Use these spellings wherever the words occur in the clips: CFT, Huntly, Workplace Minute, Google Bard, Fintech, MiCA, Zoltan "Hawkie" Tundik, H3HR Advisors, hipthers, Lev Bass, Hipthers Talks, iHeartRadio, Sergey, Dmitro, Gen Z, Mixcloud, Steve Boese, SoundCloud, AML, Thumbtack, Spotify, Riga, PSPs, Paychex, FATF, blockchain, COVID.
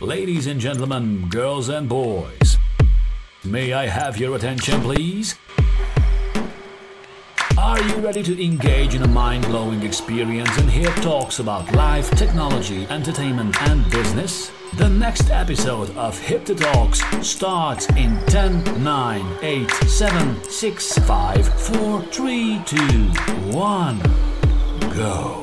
Ladies and gentlemen, girls and boys, may I have your attention, please? Are you ready to engage in a mind-blowing experience and hear talks about life, technology, entertainment, and business? The next episode of Hipthers Talks starts in 10, 9, 8, 7, 6, 5, 4, 3, 2, 1, go.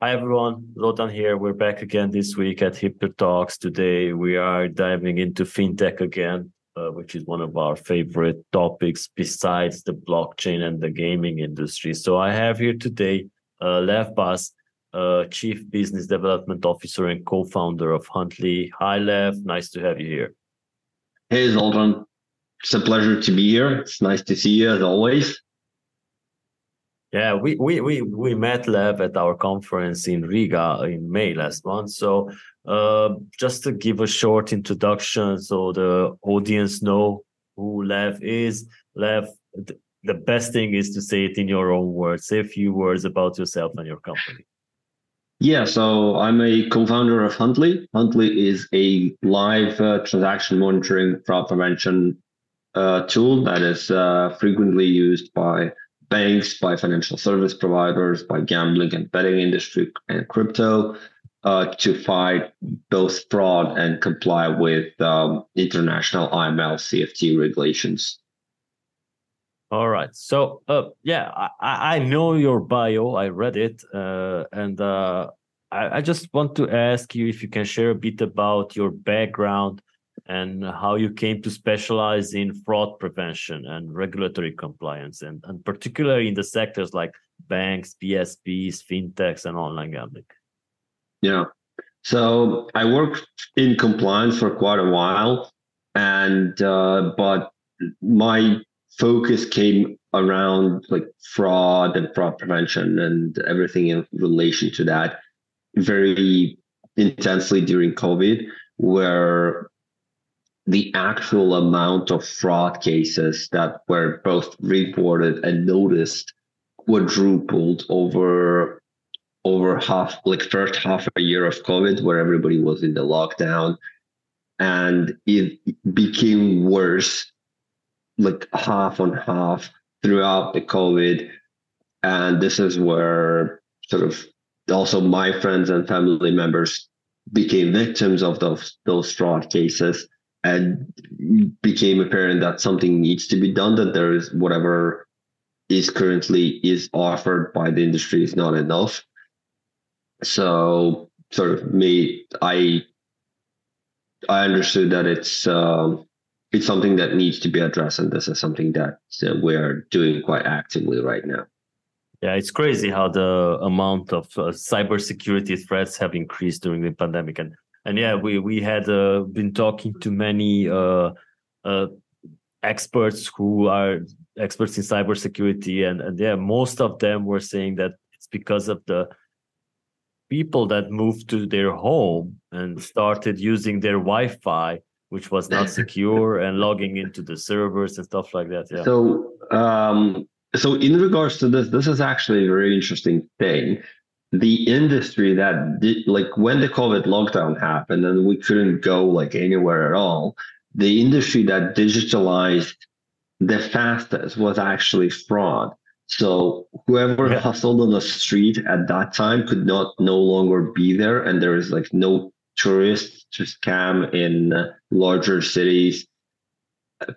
Hi everyone, Lotan here. We're back again this week at Hipthers Talks. Today we are diving into fintech again, which is one of our favorite topics besides the blockchain and the gaming industry. So I have here today Lev Bass, Chief Business Development Officer and co-founder of Huntly. Hi Lev, nice to have you here. Hey Zoltan, it's a pleasure to be here. It's nice to see you as always. Yeah, we met Lev at our conference in Riga in May last month. So just to give a short introduction so the audience know who Lev is. Lev, the best thing is to say it in your own words. Say a few words about yourself and your company. Yeah, so I'm a co-founder of Huntly. Huntly is a live transaction monitoring fraud prevention tool that is frequently used by banks, by financial service providers, by gambling and betting industry and crypto to fight both fraud and comply with international AML CFT regulations. All right. So, I know your bio. I read it. And I just want to ask you if you can share a bit about your background and how you came to specialize in fraud prevention and regulatory compliance, and particularly in the sectors like banks, PSPs, fintechs, and online gambling. Yeah. So I worked in compliance for quite a while, and but my focus came around like fraud and fraud prevention and everything in relation to that very intensely during COVID, where the actual amount of fraud cases that were both reported and noticed quadrupled over half, like first half a year of COVID, where everybody was in the lockdown, and it became worse, like half on half throughout the COVID. And this is where sort of also my friends and family members became victims of those fraud cases. And it became apparent that something needs to be done, that there is whatever is currently is offered by the industry is not enough. So sort of me, I understood that it's something that needs to be addressed, and this is something that we're doing quite actively right now. Yeah, it's crazy how the amount of cybersecurity threats have increased during the pandemic. And yeah, we had been talking to many experts who are experts in cybersecurity, and yeah, most of them were saying that it's because of the people that moved to their home and started using their Wi-Fi, which was not secure, and logging into the servers and stuff like that. Yeah. So in regards to this is actually a very interesting thing. The industry that did, like when the COVID lockdown happened and we couldn't go like anywhere at all, the industry that digitalized the fastest was actually fraud. So whoever hustled on the street at that time could no longer be there, and there is like no tourists to scam in larger cities.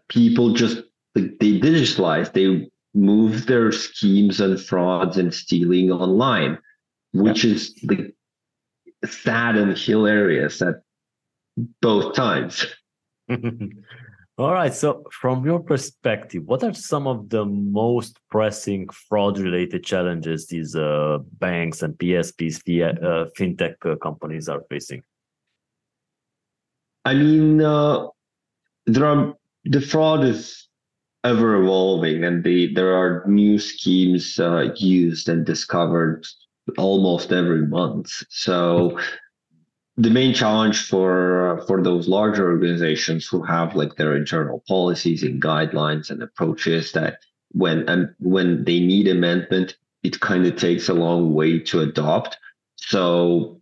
People just like they digitalized, they moved their schemes and frauds and stealing online, which is like sad and hilarious at both times. All right. So from your perspective, what are some of the most pressing fraud-related challenges these banks and PSPs, fintech companies are facing? I mean, the fraud is ever-evolving, and there are new schemes used and discovered almost every month. So the main challenge for those larger organizations who have like their internal policies and guidelines and approaches that when they need amendment, it kind of takes a long way to adopt. So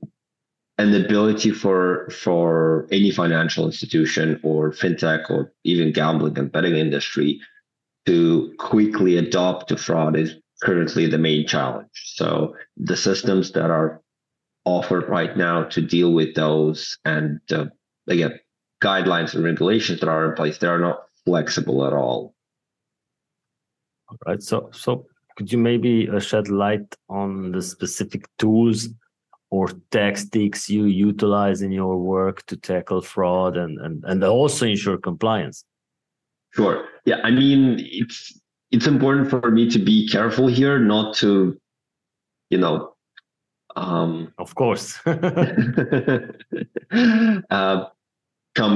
an ability for any financial institution or fintech or even gambling and betting industry to quickly adopt to fraud is currently the main challenge. So the systems that are offered right now to deal with those and again, guidelines and regulations that are in place, they are not flexible at all. All right. So could you maybe shed light on the specific tools or tactics you utilize in your work to tackle fraud and also ensure compliance? Sure. Yeah, I mean, it's important for me to be careful here, not to, of course, come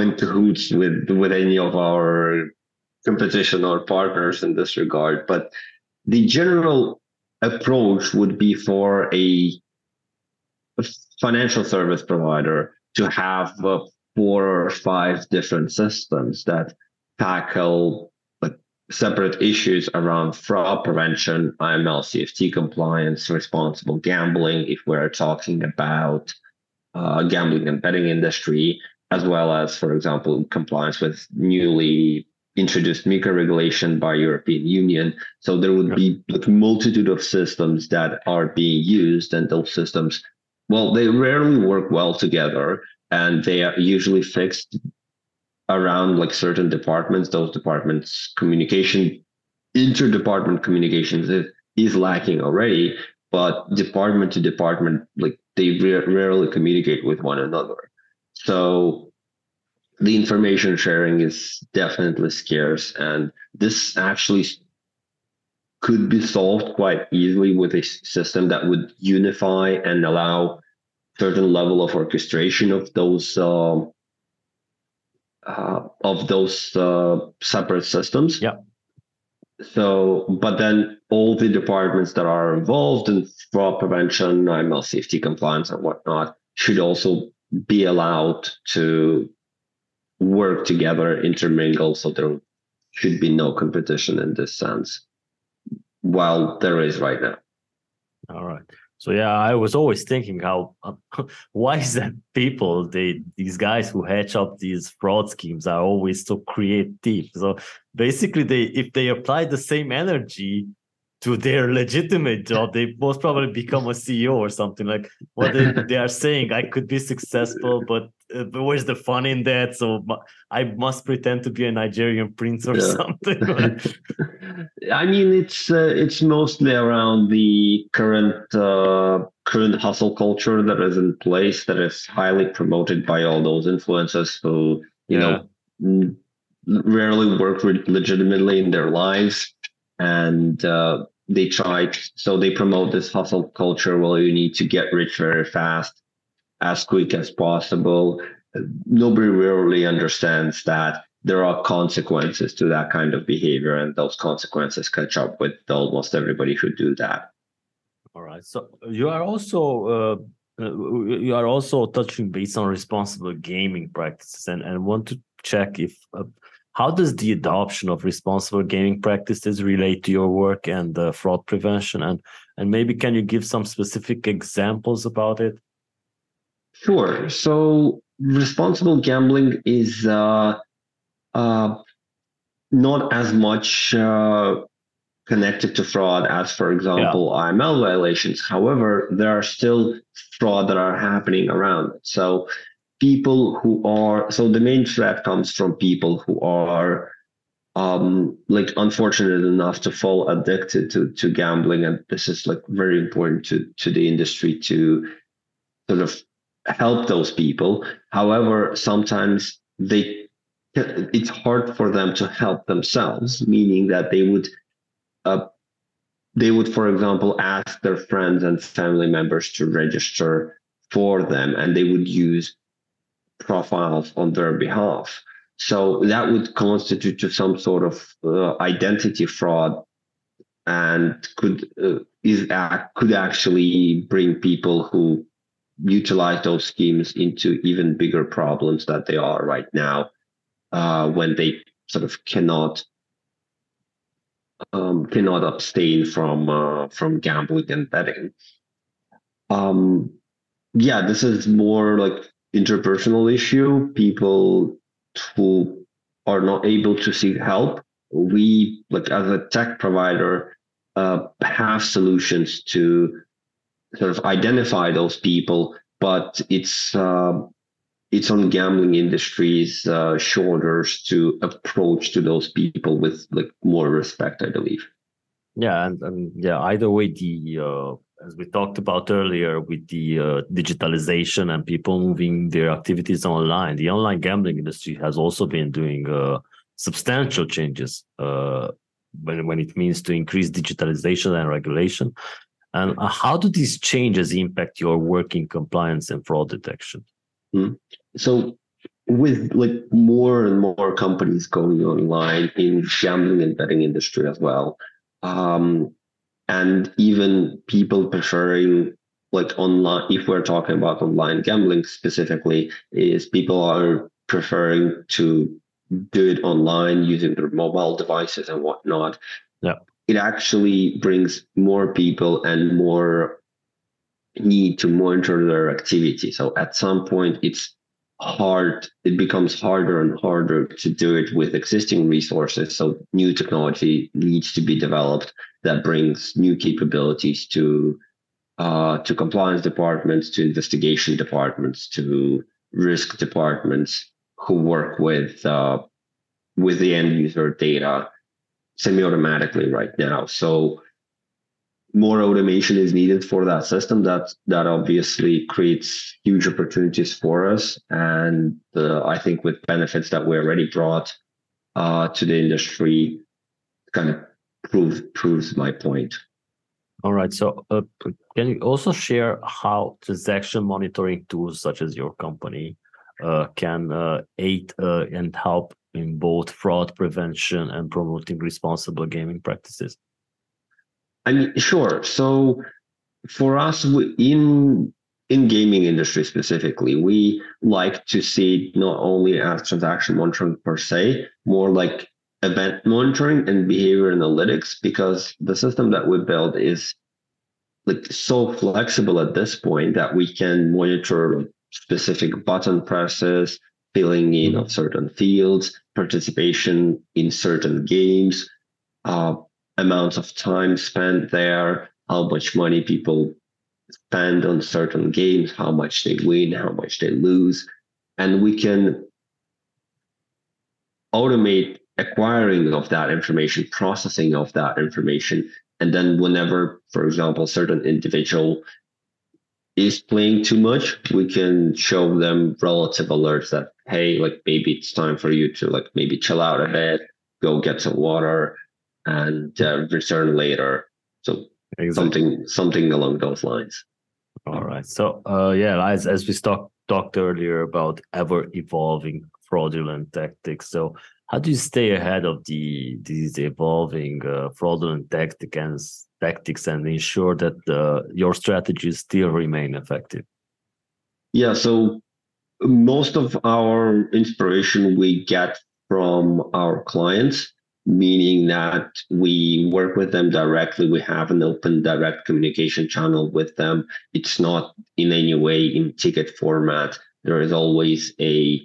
in cahoots with any of our competition or partners in this regard. But the general approach would be for a financial service provider to have 4 or 5 different systems that tackle separate issues around fraud prevention, AML, CFT compliance, responsible gambling, if we're talking about gambling and betting industry, as well as, for example, compliance with newly introduced MiCA regulation by European Union. So there would be a multitude of systems that are being used, and those systems, well, they rarely work well together, and they are usually fixed around certain departments. Those departments' communication, interdepartment communications is lacking already, but department to department, they rarely communicate with one another. So the information sharing is definitely scarce, and this actually could be solved quite easily with a system that would unify and allow certain level of orchestration of those separate systems. Yeah. So, but then all the departments that are involved in fraud prevention, AML, safety compliance, and whatnot should also be allowed to work together, intermingle. So there should be no competition in this sense, while there is right now. All right. So yeah, I was always thinking why is that people, these guys who hatch up these fraud schemes are always so creative. So basically, if they apply the same energy to their legitimate job, they most probably become a CEO or something. Like what they are saying, I could be successful, but where's the fun in that? So I must pretend to be a Nigerian prince or something. I mean, it's mostly around the current hustle culture that is in place, that is highly promoted by all those influencers who know rarely work legitimately in their lives, and they promote this hustle culture. Well, you need to get rich very fast, as quick as possible. Nobody really understands that there are consequences to that kind of behavior, and those consequences catch up with almost everybody who do that. All right. So you are also touching base on responsible gaming practices, and want to check if how does the adoption of responsible gaming practices relate to your work and fraud prevention, and maybe can you give some specific examples about it? Sure. So responsible gambling is not as much connected to fraud as, for example, AML violations. However, there are still fraud that are happening around it. So the main threat comes from people who are unfortunate enough to fall addicted to gambling, and this is very important to the industry to sort of help those people. However, sometimes it's hard for them to help themselves, meaning that they would, for example, ask their friends and family members to register for them, and they would use profiles on their behalf. So that would constitute to some sort of identity fraud, and could actually bring people who utilize those schemes into even bigger problems that they are right now, when they sort of cannot abstain from gambling and betting. yeah, this is more like interpersonal issue. People who are not able to seek help, we, like as a tech provider, have solutions to sort of identify those people, but it's on gambling industry's shoulders to approach to those people with like more respect, I believe. Yeah, and yeah, either way, the as we talked about earlier, with the digitalization and people moving their activities online, the online gambling industry has also been doing substantial changes when it means to increase digitalization and regulation. And how do these changes impact your work in compliance and fraud detection? Mm-hmm. So with like more and more companies going online in gambling and betting industry as well, and even people preferring like online, if we're talking about online gambling specifically, is people are preferring to do it online using their mobile devices and whatnot. Yeah. It actually brings more people and more need to monitor their activity. So at some point it's hard, it becomes harder and harder to do it with existing resources. So new technology needs to be developed that brings new capabilities to compliance departments, to investigation departments, to risk departments who work with the end user data semi-automatically right now. So more automation is needed for that system. That obviously creates huge opportunities for us, and I think with benefits that we already brought to the industry, kind of proves my point. All right. So can you also share how transaction monitoring tools such as your company can aid and help in both fraud prevention and promoting responsible gaming practices? I mean, sure. So for us, in gaming industry specifically, we like to see it not only as transaction monitoring per se, more like event monitoring and behavior analytics, because the system that we build is like so flexible at this point that we can monitor specific button presses, filling in of certain fields, participation in certain games, amounts of time spent there, how much money people spend on certain games, how much they win, how much they lose. And we can automate acquiring of that information, processing of that information. And then whenever, for example, certain individual is playing too much, we can show them relative alerts that, hey, like maybe it's time for you to like maybe chill out a bit, go get some water, and return later. So exactly. something along those lines. All right. So yeah, as we talked earlier about ever evolving fraudulent tactics. So how do you stay ahead of these evolving fraudulent tactics and ensure that your strategies still remain effective? Yeah. So most of our inspiration we get from our clients, meaning that we work with them directly. We have an open direct communication channel with them. It's not in any way in ticket format. There is always a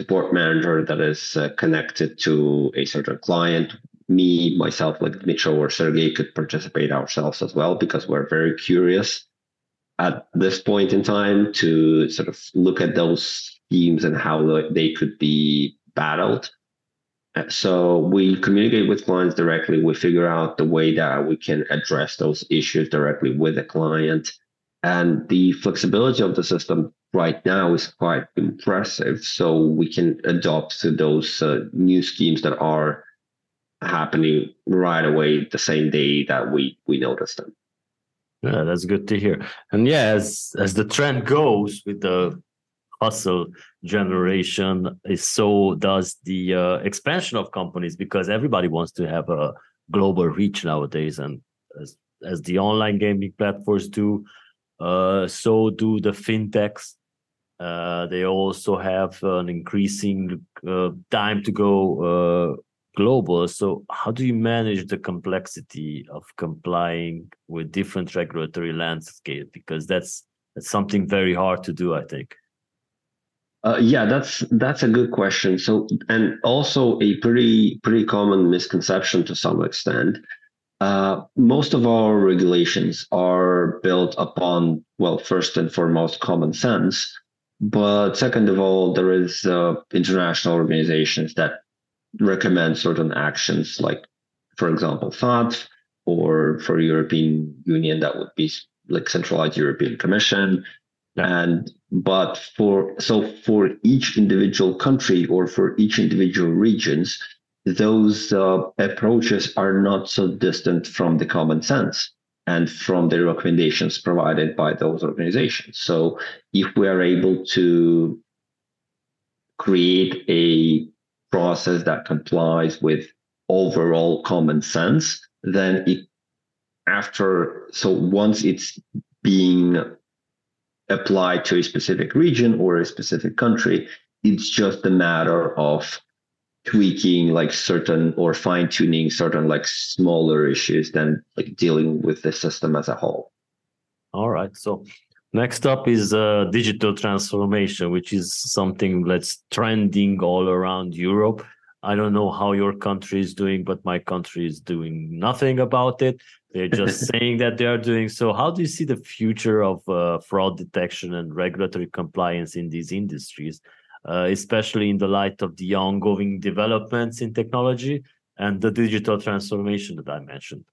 support manager that is connected to a certain client. Me, myself, like Dmitro or Sergey, could participate ourselves as well, because we're very curious at this point in time to sort of look at those schemes and how they could be battled. So we communicate with clients directly. We figure out the way that we can address those issues directly with the client. And the flexibility of the system right now is quite impressive. So we can adopt to those new schemes that are happening right away the same day that we notice them. Yeah, that's good to hear. And yeah, as the trend goes with the hustle generation, is so does the expansion of companies, because everybody wants to have a global reach nowadays, and as the online gaming platforms do, so do the fintechs. They also have an increasing time to go global. So how do you manage the complexity of complying with different regulatory landscape? Because that's It's something very hard to do, I think. Yeah, that's a good question. So, and also a pretty common misconception to some extent. Most of our regulations are built upon, well, first and foremost, common sense. But second of all, there is international organizations that recommend certain actions, like, for example, FATF, or for European Union, that would be like Centralized European Commission. And but for each individual country or for each individual regions, those approaches are not so distant from the common sense and from the recommendations provided by those organizations. So if we are able to create a process that complies with overall common sense, then it once it's being applied to a specific region or a specific country, it's just a matter of tweaking like certain or fine-tuning certain like smaller issues than like dealing with the system as a whole. All right. So next up is digital transformation, which is something that's trending all around Europe. I don't know how your country is doing, but my country is doing nothing about it. They're just saying that they are doing so. How do you see the future of fraud detection and regulatory compliance in these industries, especially in the light of the ongoing developments in technology and the digital transformation that I mentioned?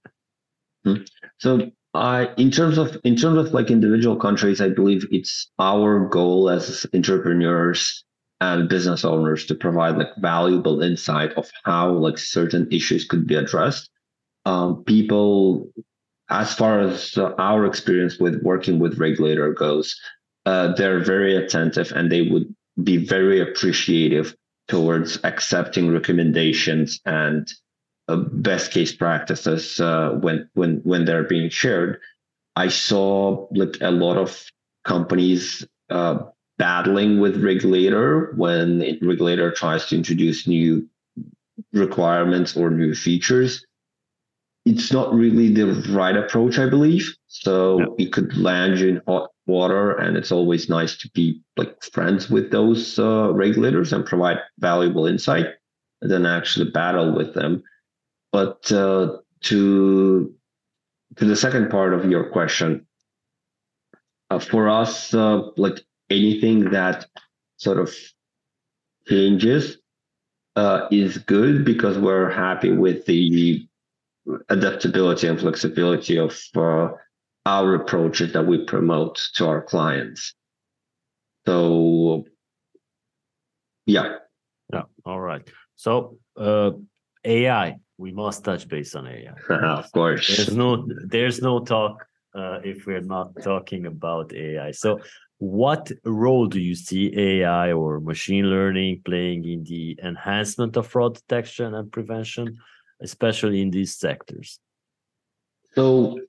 So, in terms of like individual countries, I believe it's our goal as entrepreneurs and business owners to provide like valuable insight of how like certain issues could be addressed. People, as far as our experience with working with regulator goes, they're very attentive and they would be very appreciative towards accepting recommendations and best case practices when they're being shared. I saw like a lot of companies battling with regulator when regulator tries to introduce new requirements or new features. It's not really the right approach, I believe. So It could land you in hot water, and it's always nice to be like friends with those regulators and provide valuable insight than actually battle with them. But to the second part of your question, for us, like anything that sort of changes is good because we're happy with the adaptability and flexibility of our approaches that we promote to our clients. So, yeah. All right. So, AI. We must touch base on AI. Of course. There's no talk if we're not talking about AI. So, what role do you see AI or machine learning playing in the enhancement of fraud detection and prevention, especially in these sectors? So,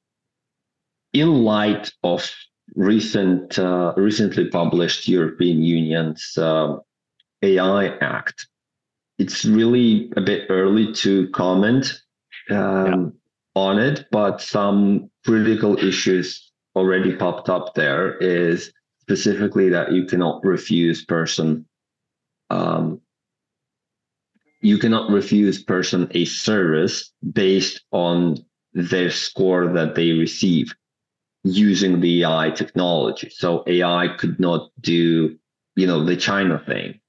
in light of recently published European Union's AI Act, it's really a bit early to comment on it, but some critical issues already popped up there is specifically that you cannot refuse person a service based on their score that they receive using the AI technology. So AI could not do, the China thing.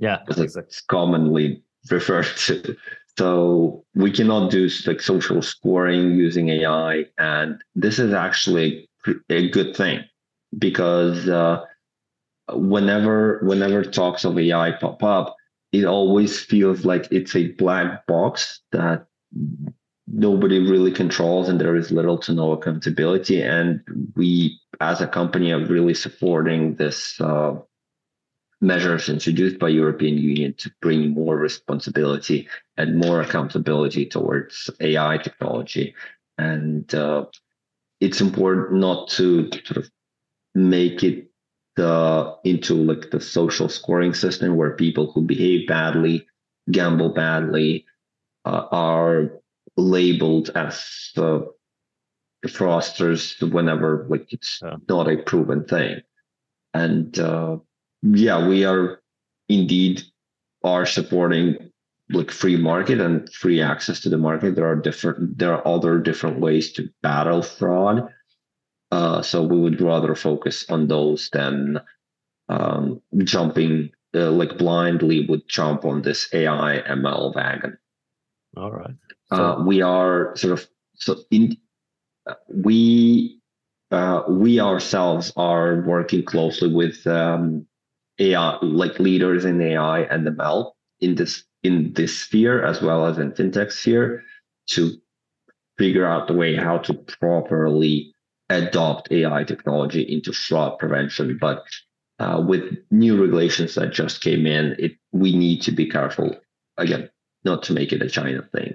Yeah, exactly. It's commonly referred to. So we cannot do like social scoring using AI. And this is actually a good thing because whenever talks of AI pop up, it always feels like it's a black box that nobody really controls and there is little to no accountability. And we, as a company, are really supporting this measures introduced by European Union to bring more responsibility and more accountability towards AI technology. And it's important not to sort of make it into like the social scoring system where people who behave badly, gamble badly, are labeled as fraudsters whenever like it's not a proven thing. And we are indeed are supporting like free market and free access to the market. There are other different ways to battle fraud. So we would rather focus on those than jumping like blindly would jump on this AI ML wagon. All right. We ourselves are working closely with AI, like leaders in AI and ML in this sphere as well as in fintech sphere, to figure out the way how to properly adopt AI technology into fraud prevention. But with new regulations that just came in, we need to be careful again, not to make it a China thing.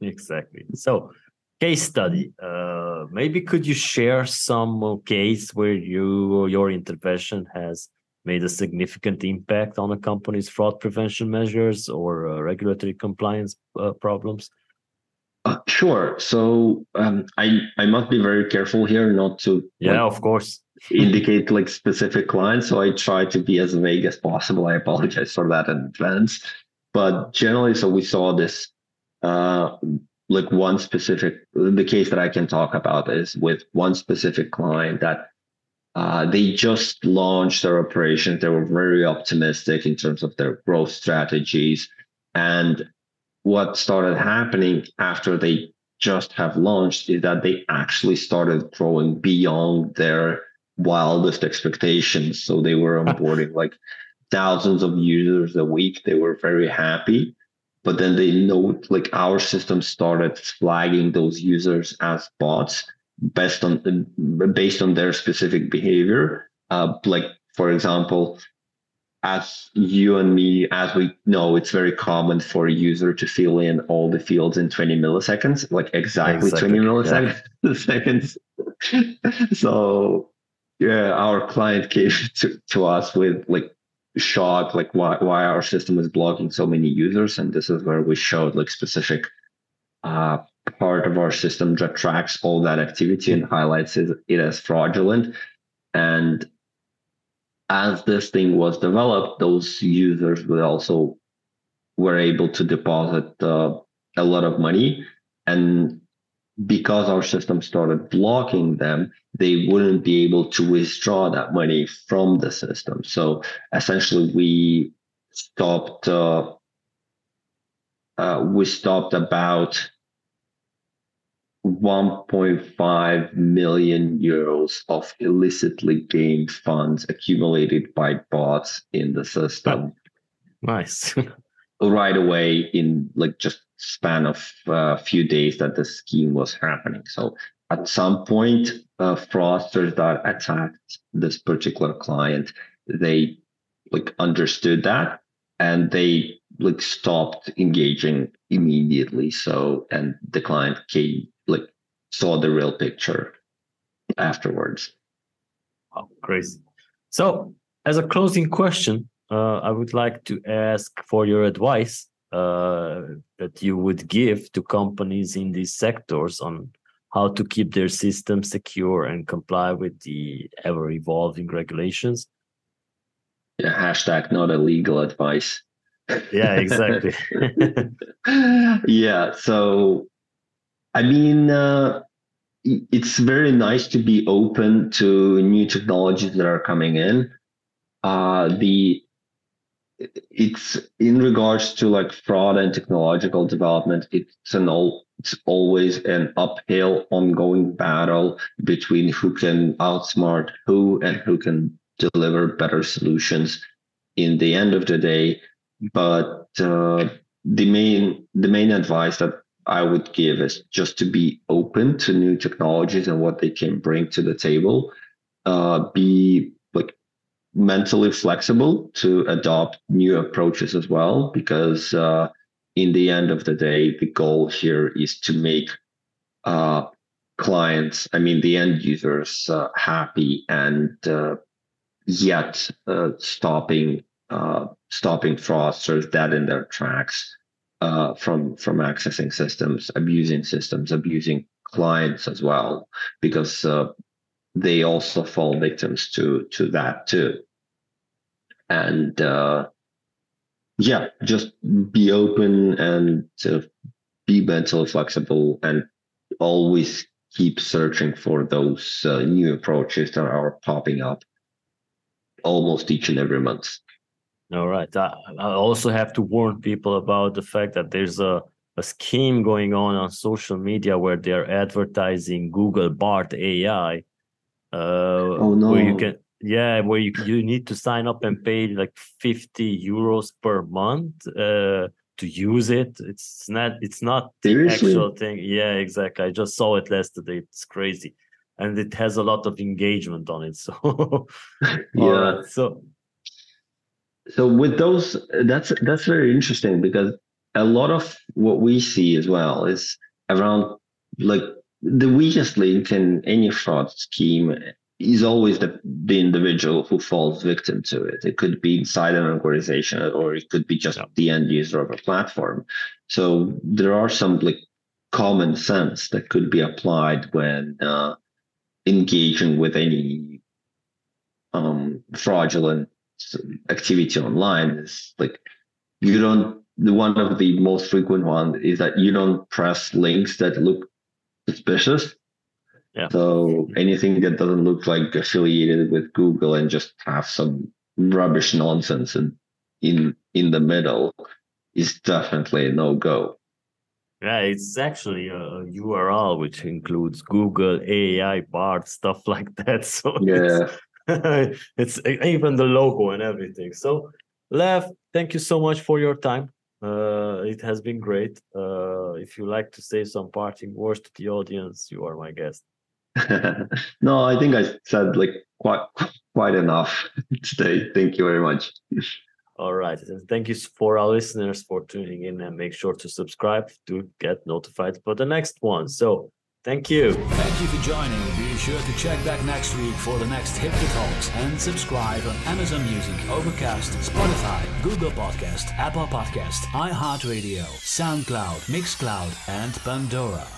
Exactly. So, case study. Maybe could you share some case where your intervention has made a significant impact on a company's fraud prevention measures or regulatory compliance problems? Sure. So I must be very careful here not to of course indicate like specific clients. So I try to be as vague as possible. I apologize for that in advance. But generally, so we saw this like one specific, the case that I can talk about is with one specific client that they just launched their operations. They were very optimistic in terms of their growth strategies. And what started happening after they just have launched is that they actually started growing beyond their wildest expectations. So they were onboarding like thousands of users a week. They were very happy. But then they know like our system started flagging those users as bots based on their specific behavior. Like, for example, as you and me, as we know, it's very common for a user to fill in all the fields in 20 milliseconds, like exactly 20 milliseconds. Yeah. So our client came to us with like shock, like why our system is blocking so many users. And this is where we showed like specific part of our system that tracks all that activity and highlights it as fraudulent. And as this thing was developed, those users were able to deposit a lot of money. And because our system started blocking them, they wouldn't be able to withdraw that money from the system. So essentially, we stopped about 1.5 million euros of illicitly gained funds accumulated by bots in the system. Nice. Right away, in like just span of a few days that the scheme was happening. So at some point, fraudsters that attacked this particular client, they like understood that and they like stopped engaging immediately. So, and the client saw the real picture afterwards. Oh, crazy. So as a closing question, I would like to ask for your advice that you would give to companies in these sectors on how to keep their system secure and comply with the ever-evolving regulations. Yeah, hashtag not illegal advice. Yeah, exactly. Yeah, so I mean, it's very nice to be open to new technologies that are coming in. It's in regards to like fraud and technological development, it's always an uphill ongoing battle between who can outsmart who and who can deliver better solutions in the end of the day. But the main advice that I would give is just to be open to new technologies and what they can bring to the table. Be like mentally flexible to adopt new approaches as well, because in the end of the day, the goal here is to make the end users happy, and yet stopping fraudsters dead in their tracks from accessing systems, abusing clients as well, because they also fall victims to that too. And yeah, just be open and be mentally flexible, and always keep searching for those new approaches that are popping up almost each and every month. All right. I also have to warn people about the fact that there's a scheme going on social media where they're advertising Google Bard AI. Oh, no. Where you can, yeah, where you need to sign up and pay like 50 euros per month to use it. It's not Seriously? The actual thing. Yeah, exactly. I just saw it last day. It's crazy. And it has a lot of engagement on it. So yeah. Right, so with those, that's very interesting, because a lot of what we see as well is around like the weakest link in any fraud scheme is always the individual who falls victim to it. It could be inside an organization, or it could be just the end user of a platform. So there are some like common sense that could be applied when engaging with any fraudulent activity online. Is like one of the most frequent one is that you don't press links that look suspicious. Yeah. So anything that doesn't look like affiliated with Google and just have some rubbish nonsense in the middle is definitely a no-go. Yeah, it's actually a URL which includes Google, AI, Bard, stuff like that. So yeah, it's even the logo and everything. So Lev, thank you so much for your time. It has been great. If you like to say some parting words to the audience, you are my guest. No, I think I said like quite enough today. Thank you very much. All right. And thank you for our listeners for tuning in, and make sure to subscribe to get notified for the next one. So thank you. Thank you for joining. Be sure to check back next week for the next Hipther Talks, and subscribe on Amazon Music, Overcast, Spotify, Google Podcast, Apple Podcast, iHeartRadio, SoundCloud, Mixcloud, and Pandora.